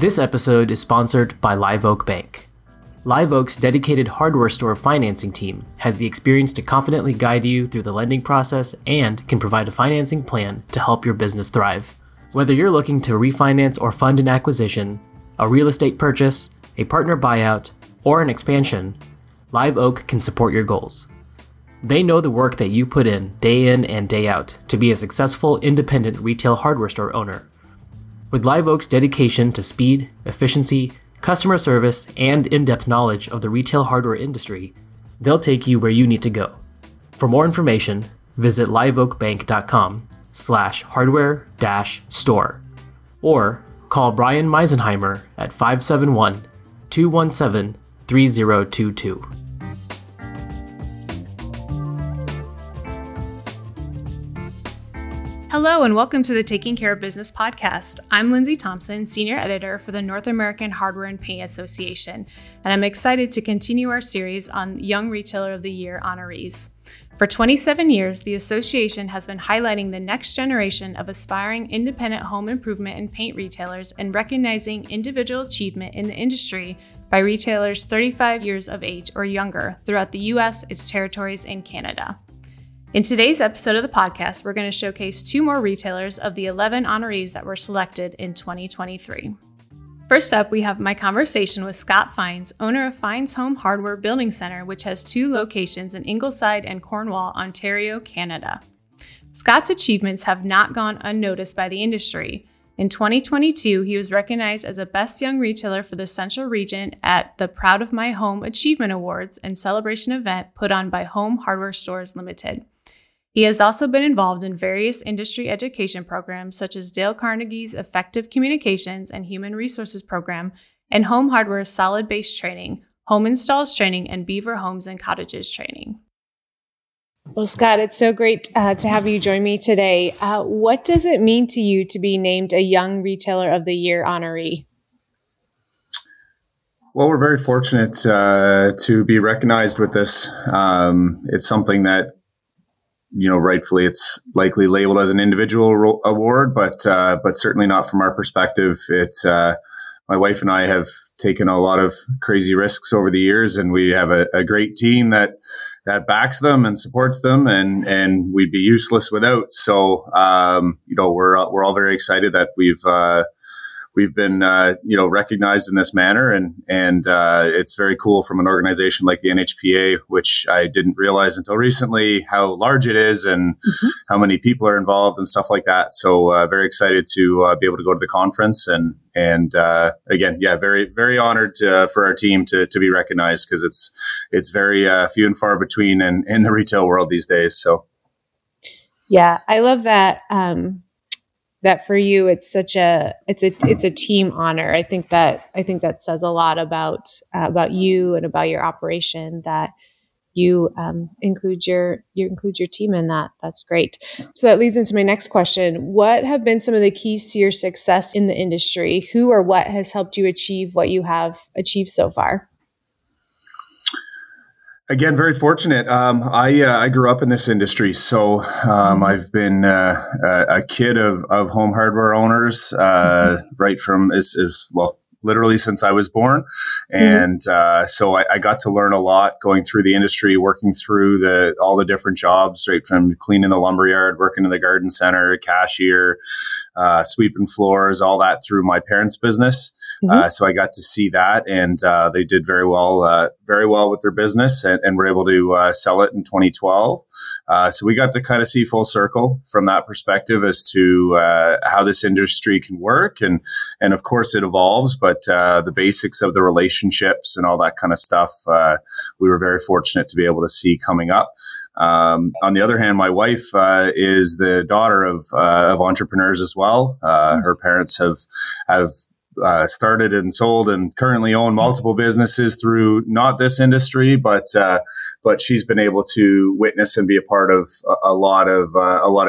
This episode is sponsored by Live Oak Bank. Live Oak's dedicated hardware store financing team has the experience to confidently guide you through the lending process and can provide a financing plan to help your business thrive. Whether you're looking to refinance or fund an acquisition, a real estate purchase, a partner buyout, or an expansion, Live Oak can support your goals. They know the work that you put in and day out to be a successful independent retail hardware store owner. With Live Oak's dedication to speed, efficiency, customer service, and in-depth knowledge of the retail hardware industry, they'll take you where you need to go. For more information, visit liveoakbank.com/hardware-store or call Brian Meisenheimer at 571-217-3022. Hello and welcome to the Taking Care of Business podcast. I'm Lindsay Thompson, Senior Editor for the North American Hardware and Paint Association, and I'm excited to continue our series on Young Retailer of the Year honorees. For 27 years, the association has been highlighting the next generation of aspiring independent home improvement and paint retailers and recognizing individual achievement in the industry by retailers 35 years of age or younger throughout the U.S., its territories, and Canada. In today's episode of the podcast, we're going to showcase two more retailers of the 11 honorees that were selected in 2023. First up, we have my conversation with Scott Fines, owner of Fines Home Hardware Building Center, which has two locations in Ingleside and Cornwall, Ontario, Canada. Scott's achievements have not gone unnoticed by the industry. In 2022, he was recognized as a Best Young Retailer for the Central Region at the Proud of My Home Achievement Awards and Celebration event put on by Home Hardware Stores Limited. He has also been involved in various industry education programs such as Dale Carnegie's Effective Communications and Human Resources Program and Home Hardware's Solid Base Training, Home Installs Training, and Beaver Homes and Cottages Training. Well, Scott, it's so great to have you join me today. What does it mean to you to be named a Young Retailer of the Year honoree? Well, we're very fortunate to be recognized with this. It's something that, you know, rightfully, it's likely labeled as an individual award, but certainly not from our perspective. My wife and I have taken a lot of crazy risks over the years, and we have a great team that backs them and supports them, and we'd be useless without. So, you know, we're all very excited that we've been recognized in this manner, and it's very cool from an organization like the NHPA, which I didn't realize until recently how large it is and how many people are involved and stuff like that. So very excited to be able to go to the conference and again, yeah, very very honored for our team to be recognized, because it's very few and far between in the retail world these days. So yeah, I love that. That for you, it's such a team honor. I think that says a lot about you and about your operation, that you include your team in that. That's great. So that leads into my next question. What have been some of the keys to your success in the industry? Who or what has helped you achieve what you have achieved so far? Again, very fortunate. I grew up in this industry, so I've been a kid of home hardware owners right from literally since I was born, and so I got to learn a lot going through the industry, working through all the different jobs, right from cleaning the lumberyard, working in the garden center, cashier, sweeping floors, all that through my parents' business. So I got to see that, and they did very well with their business, and were able to sell it in 2012. So we got to kind of see full circle from that perspective as to how this industry can work, and of course it evolves, but the basics of the relationships and all that kind of stuff, we were very fortunate to be able to see coming up. On the other hand, my wife is the daughter of entrepreneurs as well. Her parents have started and sold and currently own multiple businesses through not this industry, but she's been able to witness and be a part of a lot of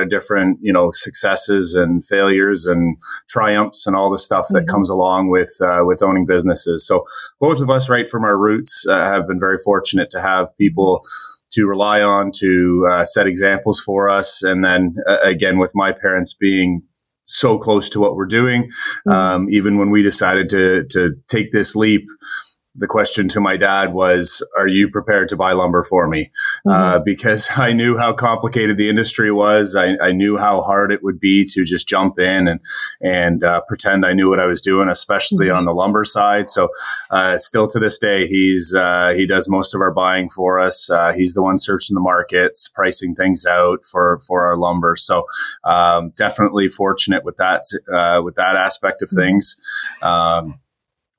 different, you know, successes and failures and triumphs and all the stuff that comes along with owning businesses. So both of us, right from our roots, have been very fortunate to have people to rely on to set examples for us. And then again, with my parents being so close to what we're doing. Even when we decided to take this leap, the question to my dad was, are you prepared to buy lumber for me? Because I knew how complicated the industry was. I knew how hard it would be to just jump in and pretend I knew what I was doing, especially on the lumber side. So still to this day, he does most of our buying for us. He's the one searching the markets, pricing things out for our lumber. So definitely fortunate with that aspect of things.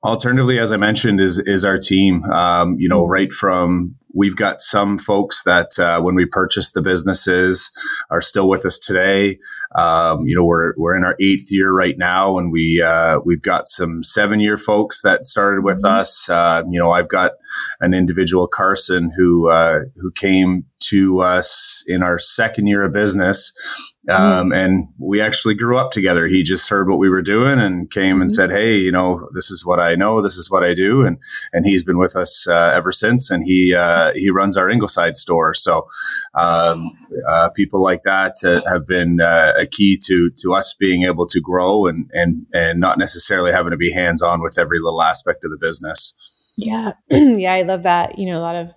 Alternatively, as I mentioned, is our team. Right from, we've got some folks that when we purchased the businesses are still with us today. We're in our 8th year right now, and we've got some 7-year folks that started with us. I've got an individual, Carson, who came to us in our 2nd year of business. And we actually grew up together. He just heard what we were doing and came and said, hey, this is what I know. This is what I do. And he's been with us ever since. And he runs our Ingleside store. So people like that have been a key to us being able to grow and not necessarily having to be hands-on with every little aspect of the business. Yeah. Yeah. I love that. A lot of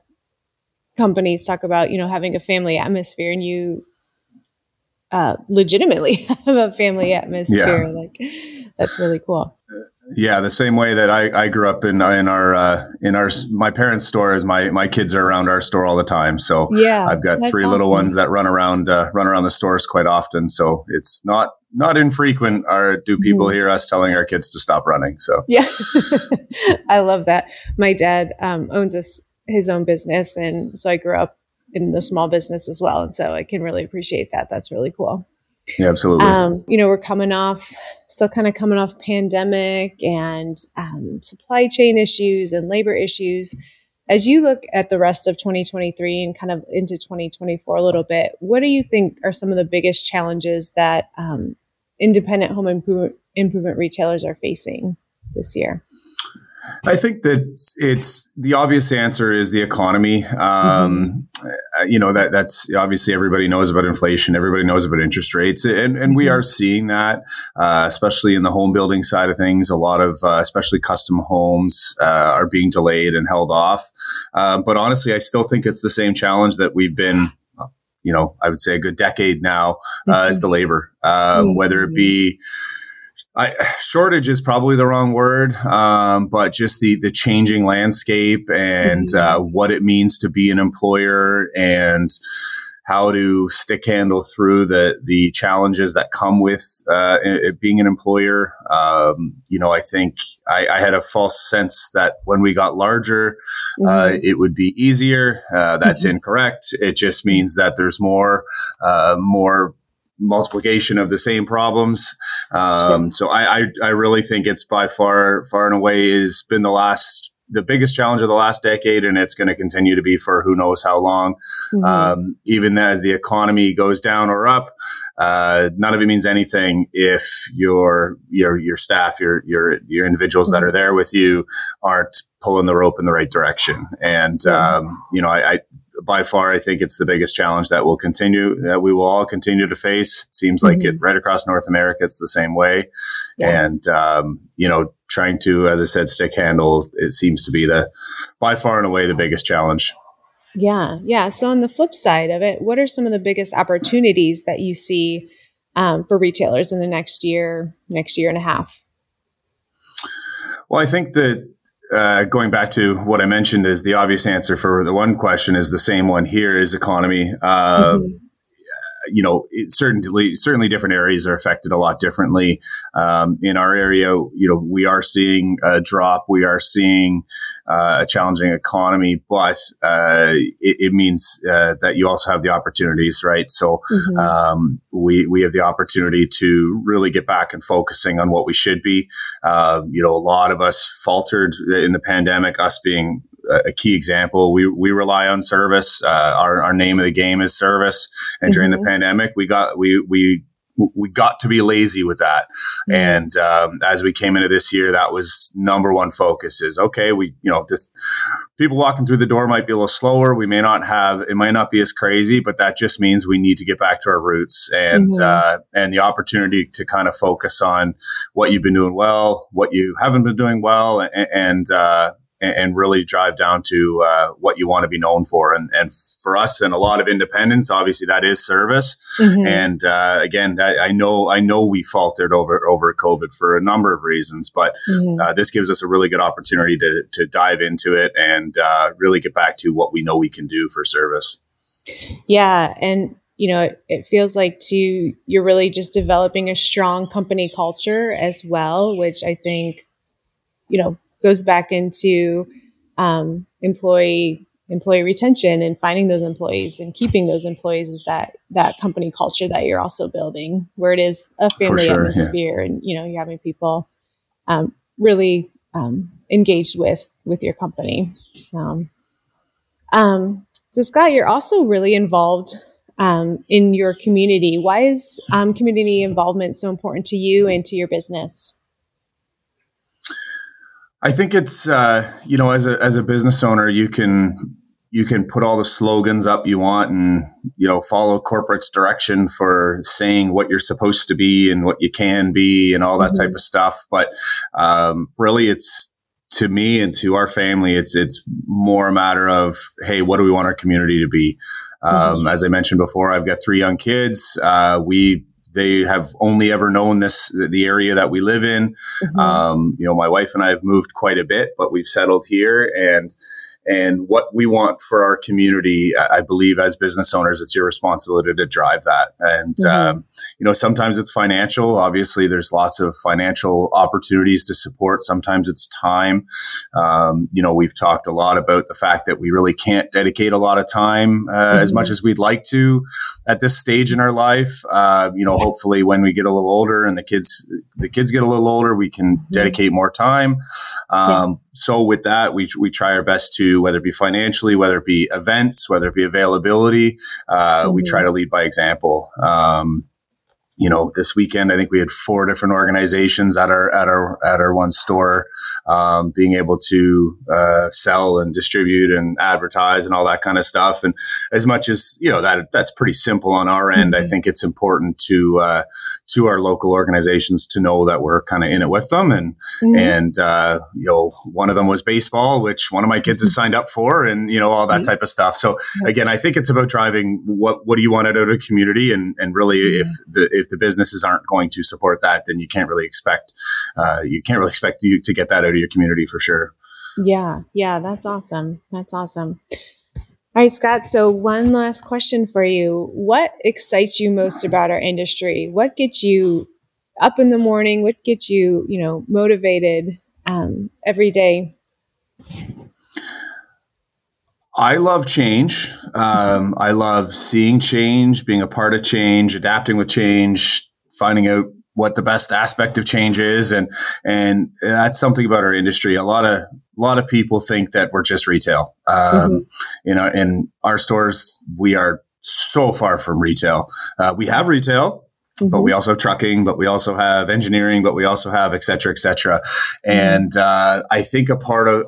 companies talk about, having a family atmosphere, and you legitimately have a family atmosphere. Yeah. Like, that's really cool. Yeah, the same way that I grew up in our my parents' store is my kids are around our store all the time. So yeah, I've got 3 little ones that run around the stores quite often. So it's not infrequent. Do people hear us telling our kids to stop running? So yeah, I love that. My dad owns his own business, and so I grew up in the small business as well, and so I can really appreciate that. That's really cool. Yeah, absolutely. We're still kind of coming off pandemic and supply chain issues and labor issues. As you look at the rest of 2023 and kind of into 2024 a little bit, what do you think are some of the biggest challenges that independent home improvement retailers are facing this year? I think that it's the obvious answer is the economy. That's obviously, everybody knows about inflation. Everybody knows about interest rates, and we are seeing that, especially in the home building side of things. A lot of especially custom homes are being delayed and held off. But honestly, I still think it's the same challenge that we've been, I would say a good decade now, is the labor, whether it be. Shortage is probably the wrong word, but just the changing landscape and what it means to be an employer and how to stick handle through the challenges that come with it being an employer. I think I had a false sense that when we got larger, it would be easier. That's incorrect. It just means that there's more multiplication of the same problems. So I really think it's by far and away has been the biggest challenge of the last decade, and it's going to continue to be for who knows how long. Even as the economy goes down or up, none of it means anything if your staff, your individuals that are there with you aren't pulling the rope in the right direction. And I by far, I think it's the biggest challenge that we will all continue to face. It seems like it right across North America, it's the same way. Yeah. And, trying to, as I said, stick handle, it seems to be by far and away the biggest challenge. Yeah. Yeah. So on the flip side of it, what are some of the biggest opportunities that you see for retailers in the next year and a half? Well, I think that, going back to what I mentioned, is the obvious answer for the one question is the same one here is economy. Certainly different areas are affected a lot differently. In our area, we are seeing a drop. We are seeing a challenging economy, but it means that you also have the opportunities, right? So we have the opportunity to really get back and focusing on what we should be. A lot of us faltered in the pandemic, us being a key example. We rely on service. Our name of the game is service. And during the pandemic, we we got to be lazy with that. And as we came into this year, that was number one focus is, okay, just people walking through the door might be a little slower. We may not have, it might not be as crazy, but that just means we need to get back to our roots and the opportunity to kind of focus on what you've been doing well, what you haven't been doing well, and really drive down to what you want to be known for. And for us and a lot of independents, obviously that is service. Mm-hmm. And again, I know we faltered over COVID for a number of reasons, but this gives us a really good opportunity to dive into it and really get back to what we know we can do for service. Yeah. And, it feels like too, you're really just developing a strong company culture as well, which I think, goes back into employee retention and finding those employees and keeping those employees is that company culture that you're also building, where it is a family atmosphere. Yeah. And you're having people really engaged with your company. So Scott, you're also really involved in your community. Why is community involvement so important to you and to your business? I think it's, as a business owner, you can put all the slogans up you want and, follow corporate's direction for saying what you're supposed to be and what you can be and all that type of stuff. But really, it's, to me and to our family, it's more a matter of, hey, what do we want our community to be? As I mentioned before, I've got 3 young kids. They have only ever known the area that we live in. My wife and I have moved quite a bit, but we've settled here. And what we want for our community, I believe as business owners, it's your responsibility to drive that. And, sometimes it's financial. Obviously, there's lots of financial opportunities to support. Sometimes it's time. We've talked a lot about the fact that we really can't dedicate a lot of time as much as we'd like to at this stage in our life. Hopefully when we get a little older and the kids get a little older, we can dedicate more time. So with that, we try our best to, whether it be financially, whether it be events, whether it be availability, we try to lead by example. This weekend, I think we had 4 different organizations at our one store, being able to sell and distribute and advertise and all that kind of stuff. And as much as that's pretty simple on our end, I think it's important to our local organizations to know that we're kind of in it with them. And one of them was baseball, which one of my kids has signed up for, and all that type of stuff. So again, I think it's about driving what do you want out of the community, and really if the businesses aren't going to support that, then you can't really expect you to get that out of your community for sure. Yeah, that's awesome. All right, Scott. So one last question for you. What excites you most about our industry? What gets you up in the morning? What gets you, motivated every day? I love change. I love seeing change, being a part of change, adapting with change, finding out what the best aspect of change is. And that's something about our industry. A lot of people think that we're just retail. In our stores, we are so far from retail. We have retail. But we also have trucking, but we also have engineering, but we also have et cetera, et cetera. And I think a part of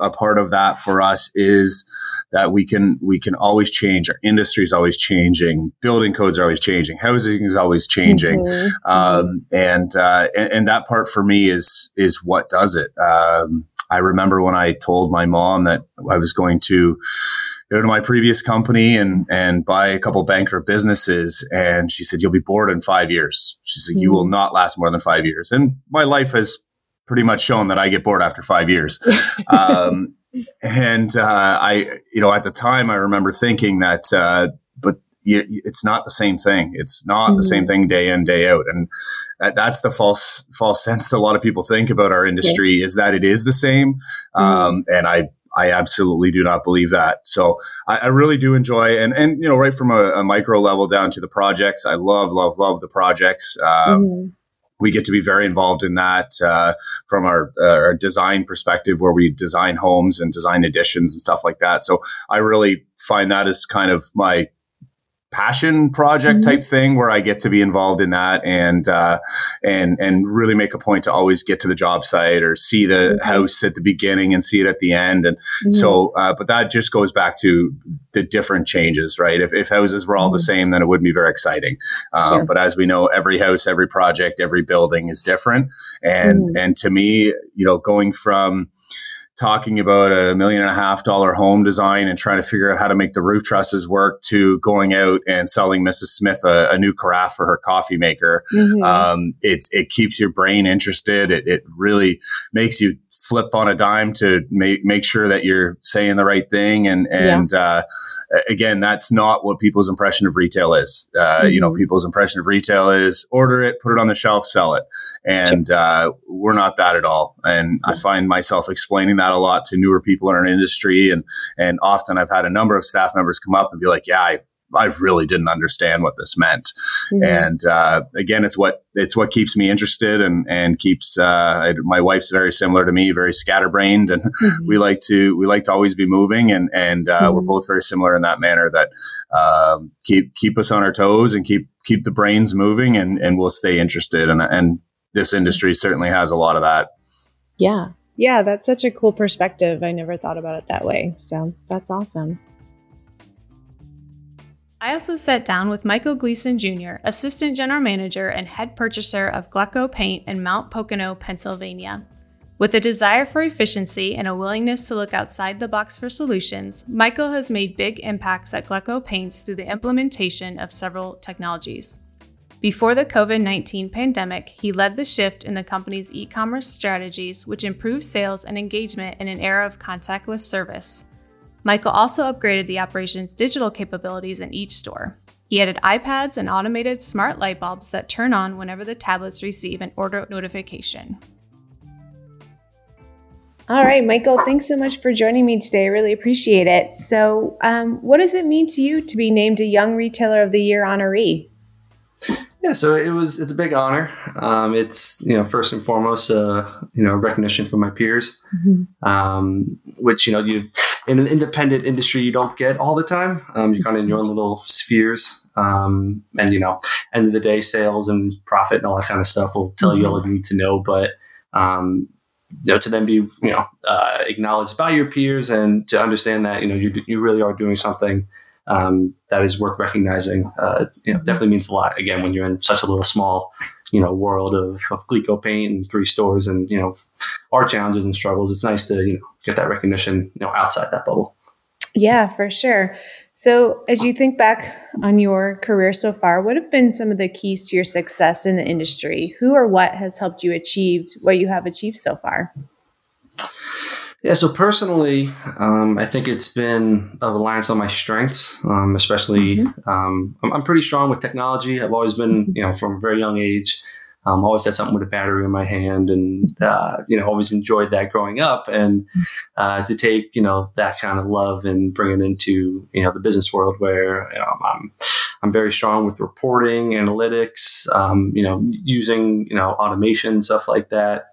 that for us is that we can always change. Our industry is always changing. Building codes are always changing. Housing is always changing. And that part for me is what does it. I remember when I told my mom that I was going to go to my previous company and buy a couple bankrupt businesses. And she said, "You'll be bored in 5 years." She said, "You will not last more than 5 years." And my life has pretty much shown that I get bored after 5 years. And at the time I remember thinking that, it's not the same thing. It's not the same thing day in, day out. And that's the false sense that a lot of people think about our industry is that it is the same. And I absolutely do not believe that. So I really do enjoy, and right from a micro level down to the projects, I love the projects. We get to be very involved in that from our design perspective, where we design homes and design additions and stuff like that. So I really find that as kind of my passion project type thing where I get to be involved in that and really make a point to always get to the job site or see the house at the beginning and see it at the end. And so, but that just goes back to the different changes, right? If houses were all the same, then it wouldn't be very exciting. Sure. But as we know, every house, every project, every building is different. And, and to me, you know, going from talking about $1.5 million home design and trying to figure out how to make the roof trusses work to going out and selling Mrs. Smith a new carafe for her coffee maker. It keeps your brain interested. It really makes you flip on a dime to make sure that you're saying the right thing. Again, that's not what people's impression of retail is. You know, people's impression of retail is order it, put it on the shelf, sell it. And we're not that at all. And I find myself explaining that a lot to newer people in our industry. And often I've had a number of staff members come up and be like, yeah, I really didn't understand what this meant. And again, it's what keeps me interested and keeps my wife's very similar to me, very scatterbrained, and we like to always be moving, and we're both very similar in that manner that keep us on our toes and keep the brains moving, and we'll stay interested, and this industry certainly has a lot of that. Yeah, that's such a cool perspective. I never thought about it that way. So that's awesome. I also sat down with Michael Gleason Jr., Assistant General Manager and Head Purchaser of Gleco Paint in Mount Pocono, Pennsylvania. With a desire for efficiency and a willingness to look outside the box for solutions, Michael has made big impacts at Gleco Paints through the implementation of several technologies. Before the COVID-19 pandemic, he led the shift in the company's e-commerce strategies, which improved sales and engagement in an era of contactless service. Michael also upgraded the operation's digital capabilities in each store. He added iPads and automated smart light bulbs that turn on whenever the tablets receive an order notification. All right, Michael, thanks so much for joining me today. I really appreciate it. So what does it mean to you to be named a Young Retailer of the Year honoree? Yeah, so it's a big honor. It's, you know, first and foremost, you know, recognition from my peers, which, you know, you in an independent industry, you don't get all the time. You're kind of in your own little spheres. And, you know, end of the day, sales and profit and all that kind of stuff will tell you all you need to know. But, you know, to then be, you know, acknowledged by your peers and to understand that, you know, you really are doing something that is worth recognizing. You know, definitely means a lot. Again, when you're in such a little small, you know, world of Gleco Paint and 3 stores, and, you know, our challenges and struggles, it's nice to, you know, get that recognition, you know, outside that bubble. Yeah, for sure. So, as you think back on your career so far, what have been some of the keys to your success in the industry? Who or what has helped you achieve what you have achieved so far? Yeah, so personally, I think it's been a reliance on my strengths, especially I'm pretty strong with technology. I've always been, you know, from a very young age, always had something with a battery in my hand, and, you know, always enjoyed that growing up. And to take, you know, that kind of love and bring it into, you know, the business world where, you know, I'm very strong with reporting, analytics, you know, using, you know, automation, stuff like that.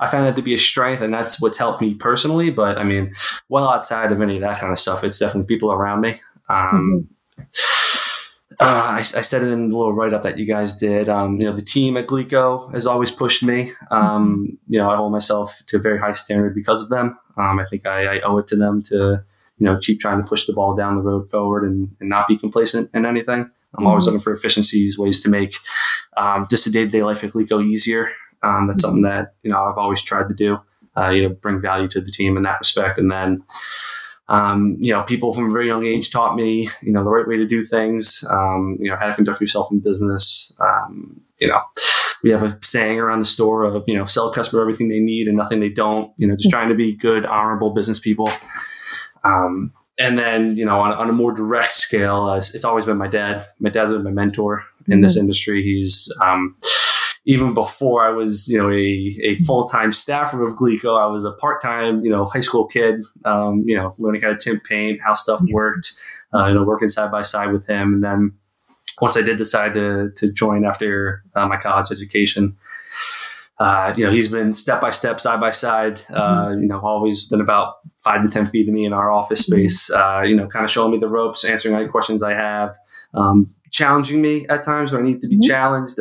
I found that to be a strength, and that's what's helped me personally. But I mean, well outside of any of that kind of stuff, it's definitely people around me. I said it in the little write-up that you guys did. You know, the team at Gleco has always pushed me. You know, I hold myself to a very high standard because of them. I think I owe it to them to, you know, keep trying to push the ball down the road forward and not be complacent in anything. I'm always looking for efficiencies, ways to make just the day-to-day life at Gleco easier. That's something that, you know, I've always tried to do, you know, bring value to the team in that respect. And then, you know, people from a very young age taught me, you know, the right way to do things, you know, how to conduct yourself in business. You know, we have a saying around the store of, you know, sell customer everything they need and nothing they don't, you know, just trying to be good, honorable business people. And then, you know, on a more direct scale, it's always been my dad. My dad's been my mentor in this industry. He's, even before I was, you know, a full-time staffer of Gleco, I was a part-time, you know, high school kid, you know, learning how to tint paint, how stuff worked, you know, working side by side with him. And then once I did decide to join after my college education, He's been step by step, side by side, always been about 5 to 10 feet of me in our office space, kind of showing me the ropes, answering any questions I have, challenging me at times when I need to be challenged,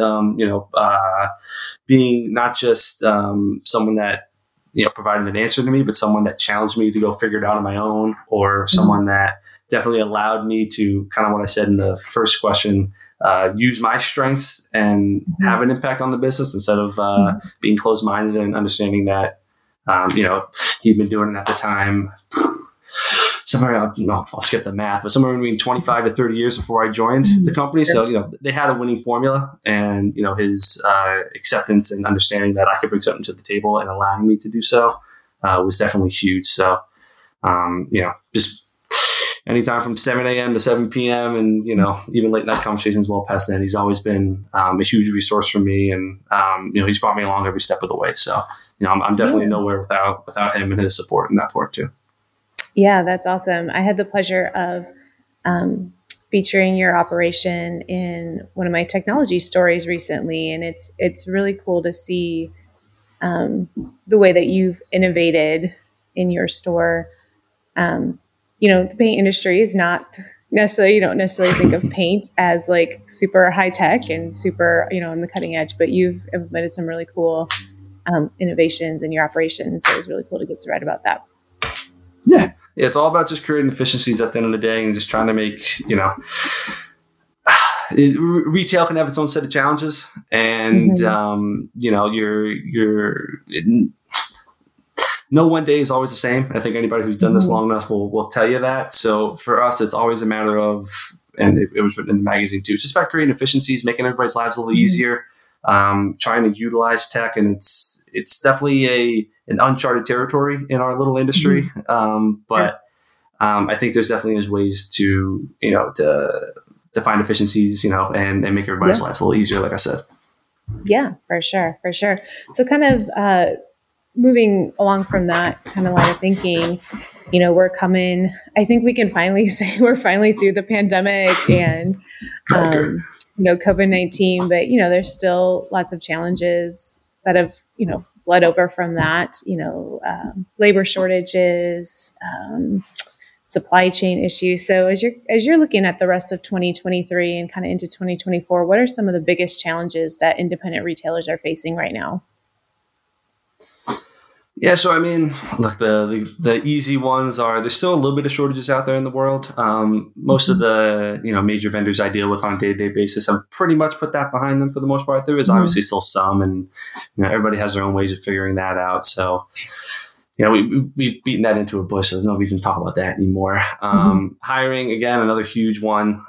being not just someone that, provided an answer to me, but someone that challenged me to go figure it out on my own, or someone that definitely allowed me to kind of what I said in the first question, use my strengths and have an impact on the business instead of being closed-minded and understanding that, he'd been doing it at the time. I'll skip the math, but somewhere between 25 to 30 years before I joined the company. So, they had a winning formula, and, his acceptance and understanding that I could bring something to the table and allowing me to do so was definitely huge. So, just anytime from 7 a.m. to 7 p.m. and, even late night conversations well past that, he's always been a huge resource for me. And, he's brought me along every step of the way. So, I'm definitely nowhere without him and his support in that part too. Yeah, that's awesome. I had the pleasure of featuring your operation in one of my technology stories recently, and it's really cool to see the way that you've innovated in your store. The paint industry is not necessarily, you don't necessarily think of paint as like super high tech and super, on the cutting edge, but you've implemented some really cool innovations in your operation. So it was really cool to get to write about that. Yeah, it's all about just creating efficiencies at the end of the day and just trying to make, retail can have its own set of challenges. And, no one day is always the same. I think anybody who's done this long enough will tell you that. So for us, it's always a matter of, and it was written in the magazine too, it's just about creating efficiencies, making everybody's lives a little easier, trying to utilize tech. And it's definitely an uncharted territory in our little industry. But I think there's definitely ways to, to find efficiencies, and make everybody's lives a little easier, like I said. Yeah, for sure. So kind of moving along from that kind of line of thinking, I think we can finally say we're finally through the pandemic and, COVID-19, but, there's still lots of challenges that have, bled over from that, labor shortages, supply chain issues. So as you're looking at the rest of 2023 and kind of into 2024, what are some of the biggest challenges that independent retailers are facing right now? Yeah. So, look, the easy ones are, there's still a little bit of shortages out there in the world. Most of the, major vendors I deal with on a day-to-day basis have pretty much put that behind them for the most part. There is obviously still some, and, everybody has their own ways of figuring that out. So, we've beaten that into a bush. So there's no reason to talk about that anymore. Hiring, again, another huge one.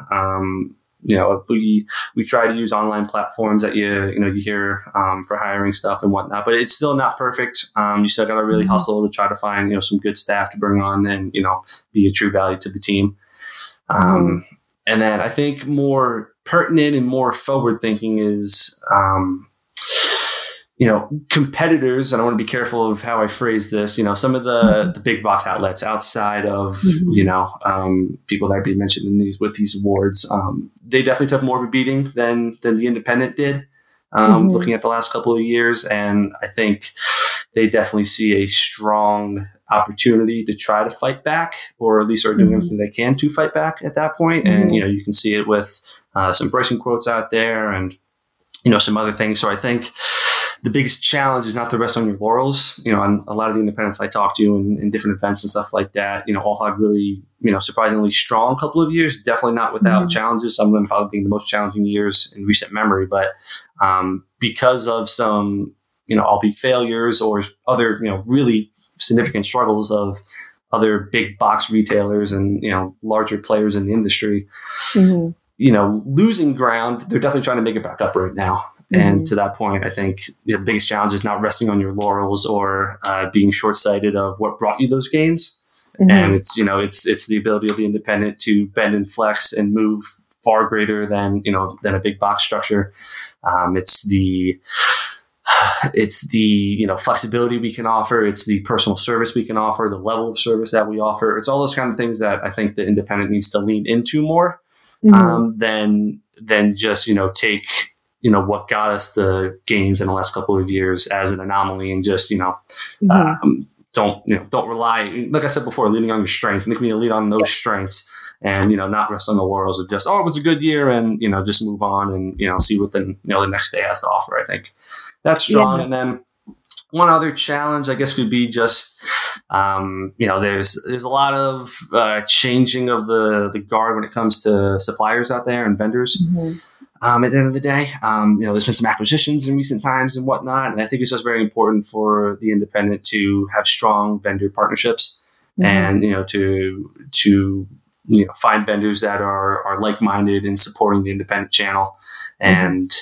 We try to use online platforms that you hear for hiring stuff and whatnot, but it's still not perfect. You still got to really hustle to try to find some good staff to bring on and be a true value to the team. And then I think more pertinent and more forward thinking is competitors, and I want to be careful of how I phrase this, some of the big box outlets outside of, people that I'd be mentioned in these awards, they definitely took more of a beating than the independent did, looking at the last couple of years. And I think they definitely see a strong opportunity to try to fight back, or at least are doing everything they can to fight back at that point. And, you can see it with some pricing quotes out there and, some other things. So I think the biggest challenge is not to rest on your laurels. And a lot of the independents I talk to in different events and stuff like that, all had really, surprisingly strong couple of years, definitely not without challenges. Some of them probably being the most challenging years in recent memory, but because of some, albeit failures or other, really significant struggles of other big box retailers and, larger players in the industry, losing ground, they're definitely trying to make it back up right now. And to that point, I think the biggest challenge is not resting on your laurels or being short-sighted of what brought you those gains. And it's, it's the ability of the independent to bend and flex and move far greater than a big box structure. It's the flexibility we can offer. It's the personal service we can offer, the level of service that we offer. It's all those kind of things that I think the independent needs to lean into more than just, take you know, what got us the gains in the last couple of years as an anomaly, and just, you know, don't rely, like I said before, leaning on your strengths. I think we need to lean on those strengths and, you know, not rest on the laurels of just, oh, it was a good year, and, you know, just move on and, you know, see what the next day has to offer. I think that's strong. Yeah. And then one other challenge, I guess, could be just, you know, there's a lot of changing of the guard when it comes to suppliers out there and vendors. Mm-hmm. At the end of the day, you know, there's been some acquisitions in recent times and whatnot, and I think it's just very important for the independent to have strong vendor partnerships, mm-hmm. and, you know, to you know, find vendors that are like-minded in supporting the independent channel, and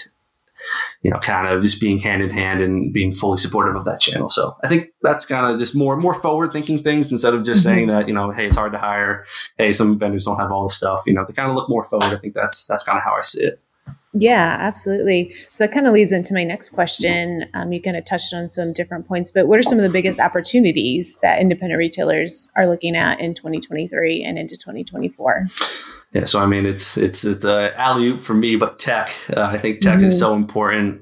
you know, kind of just being hand in hand and being fully supportive of that channel. So I think that's kind of just more forward thinking things, instead of just saying that, you know, hey, it's hard to hire. Hey, some vendors don't have all the stuff, you know, to kind of look more forward. I think that's kind of how I see it. Yeah, absolutely. So that kind of leads into my next question. You kind of touched on some different points, but what are some of the biggest opportunities that independent retailers are looking at in 2023 and into 2024? Yeah, so I mean, it's an alley-oop for me, but tech. I think tech is so important.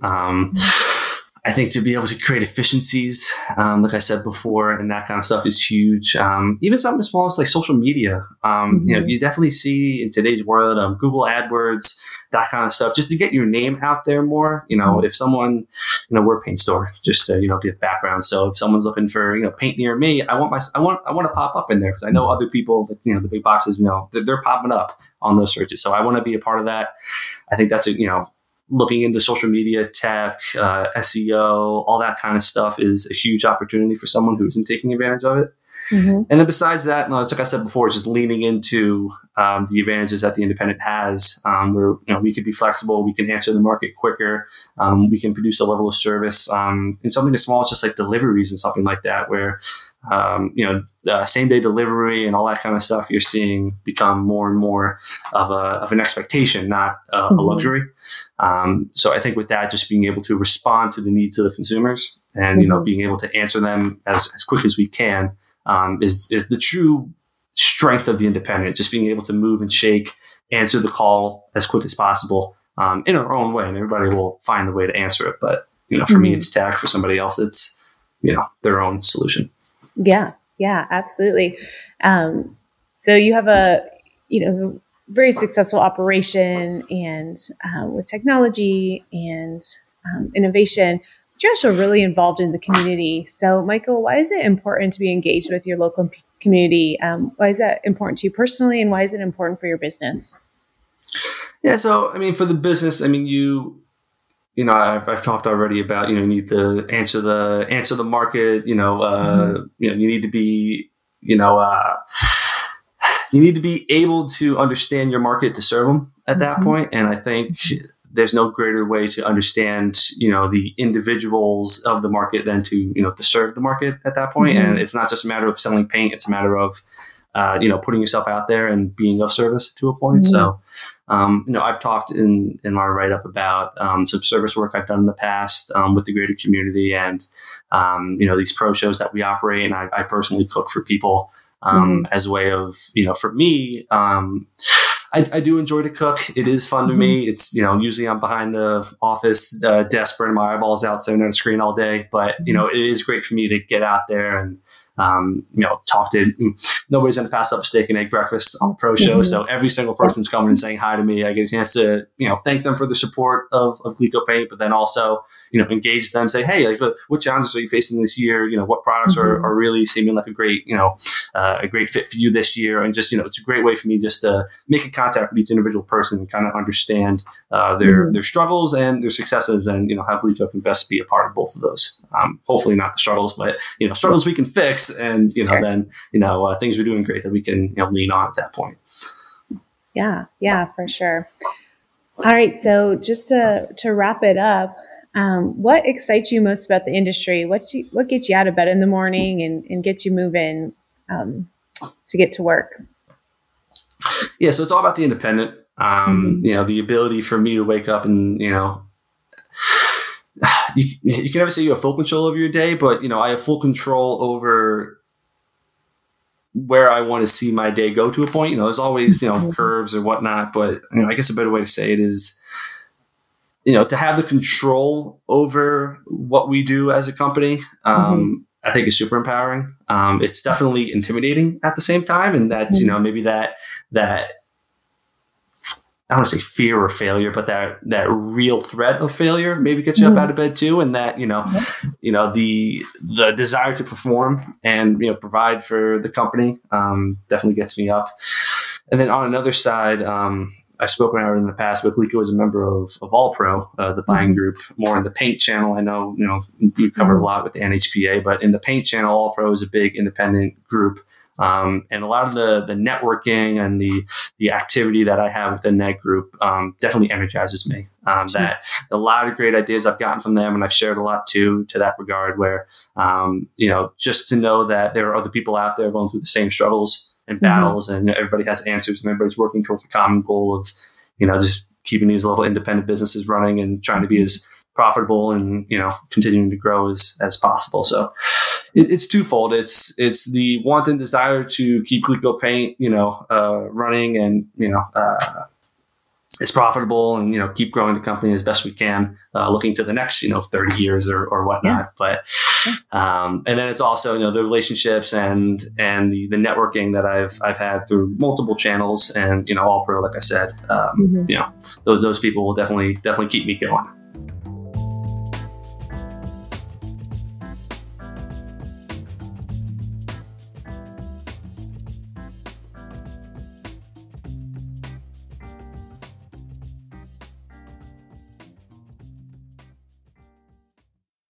I think to be able to create efficiencies, like I said before, and that kind of stuff is huge. Even something as small as like social media. You know, you definitely see in today's world, Google AdWords, that kind of stuff, just to get your name out there more. You know, if someone, you know, we're a paint store, just to, you know, give background. So if someone's looking for, you know, paint near me, I want to pop up in there, because I know other people, you know, the big boxes, know they're popping up on those searches. So I want to be a part of that. I think that's looking into social media, tech, SEO, all that kind of stuff is a huge opportunity for someone who isn't taking advantage of it. Mm-hmm. And then besides that, no, it's like I said before, just leaning into the advantages that the independent has, where, you know, we could be flexible, we can answer the market quicker, we can produce a level of service, and something as small as just like deliveries and something like that, where, same day delivery and all that kind of stuff you're seeing become more and more of an expectation, not a luxury. So I think with that, just being able to respond to the needs of the consumers and, you know, being able to answer them as quick as we can. Is the true strength of the independent, just being able to move and shake, answer the call as quick as possible, in our own way. And everybody will find the way to answer it. But, you know, for me, it's tech. For somebody else, it's, you know, their own solution. Yeah. Yeah, absolutely. So you have a, you know, very successful operation and with technology and innovation. You're also really involved in the community. So, Michael, why is it important to be engaged with your local community? Why is that important to you personally, and why is it important for your business? Yeah, so, I mean, for the business, I mean, you know, I've talked already about, you know, you need to answer the market, you know, you know, you need to be, you know, you need to be able to understand your market to serve them at that point. And I think there's no greater way to understand, you know, the individuals of the market than to, you know, to serve the market at that point. And it's not just a matter of selling paint. It's a matter of, you know, putting yourself out there and being of service to a point. So, you know, I've talked in my write-up about some service work I've done in the past with the greater community and, you know, these pro shows that we operate. And I personally cook for people as a way of, you know, for me, I do enjoy to cook. It is fun to me. It's, you know, usually I'm behind the office desk burning my eyeballs out, sitting on a screen all day. But, you know, it is great for me to get out there and, you know, talk to, nobody's going to pass up steak and egg breakfast on a pro show. So every single person's coming and saying hi to me. I get a chance to, you know, thank them for the support of Gleco Paint, but then also, you know, engage them, say, hey, like, what challenges are you facing this year? You know, what products are really seeming like a great, you know, a great fit for you this year. And just, you know, it's a great way for me just to make a contact with each individual person and kind of understand their struggles and their successes, and, you know, how Gleco can best be a part of both of those. Hopefully not the struggles, but, you know, struggles we can fix. And, you know, then, you know, things are doing great that we can, you know, lean on at that point. Yeah. Yeah, for sure. All right. So just to wrap it up, what excites you most about the industry? What gets you out of bed in the morning and gets you moving, to get to work? Yeah. So it's all about the independent, you know, the ability for me to wake up and, you know, you can never say you have full control over your day, but, you know, I have full control over where I want to see my day go to a point. You know, there's always, you know, curves or whatnot, but, you know, I guess a better way to say it is you know, to have the control over what we do as a company, I think is super empowering. It's definitely intimidating at the same time. And that's, you know, maybe that I don't want to say fear or failure, but that real threat of failure maybe gets you up out of bed too. And that, the desire to perform and, provide for the company, definitely gets me up. And then on another side, I've spoken out in the past, but Gleco is a member of Allpro, the buying group, more in the paint channel. I know, we cover a lot with the NHPA, but in the paint channel, Allpro is a big independent group. And a lot of the networking and the activity that I have within that group definitely energizes me. That a lot of great ideas I've gotten from them, and I've shared a lot to that regard where, just to know that there are other people out there going through the same struggles and battles, and everybody has answers, and everybody's working towards the common goal of, just keeping these little independent businesses running and trying to be as profitable and, continuing to grow as possible. So it's twofold. It's the want and desire to keep Gleco Paint, running and, it's profitable and, keep growing the company as best we can, looking to the next, 30 years or whatnot. Yeah. But, and then it's also, the relationships and the networking that I've had through multiple channels and, Allpro, like I said, those people will definitely keep me going.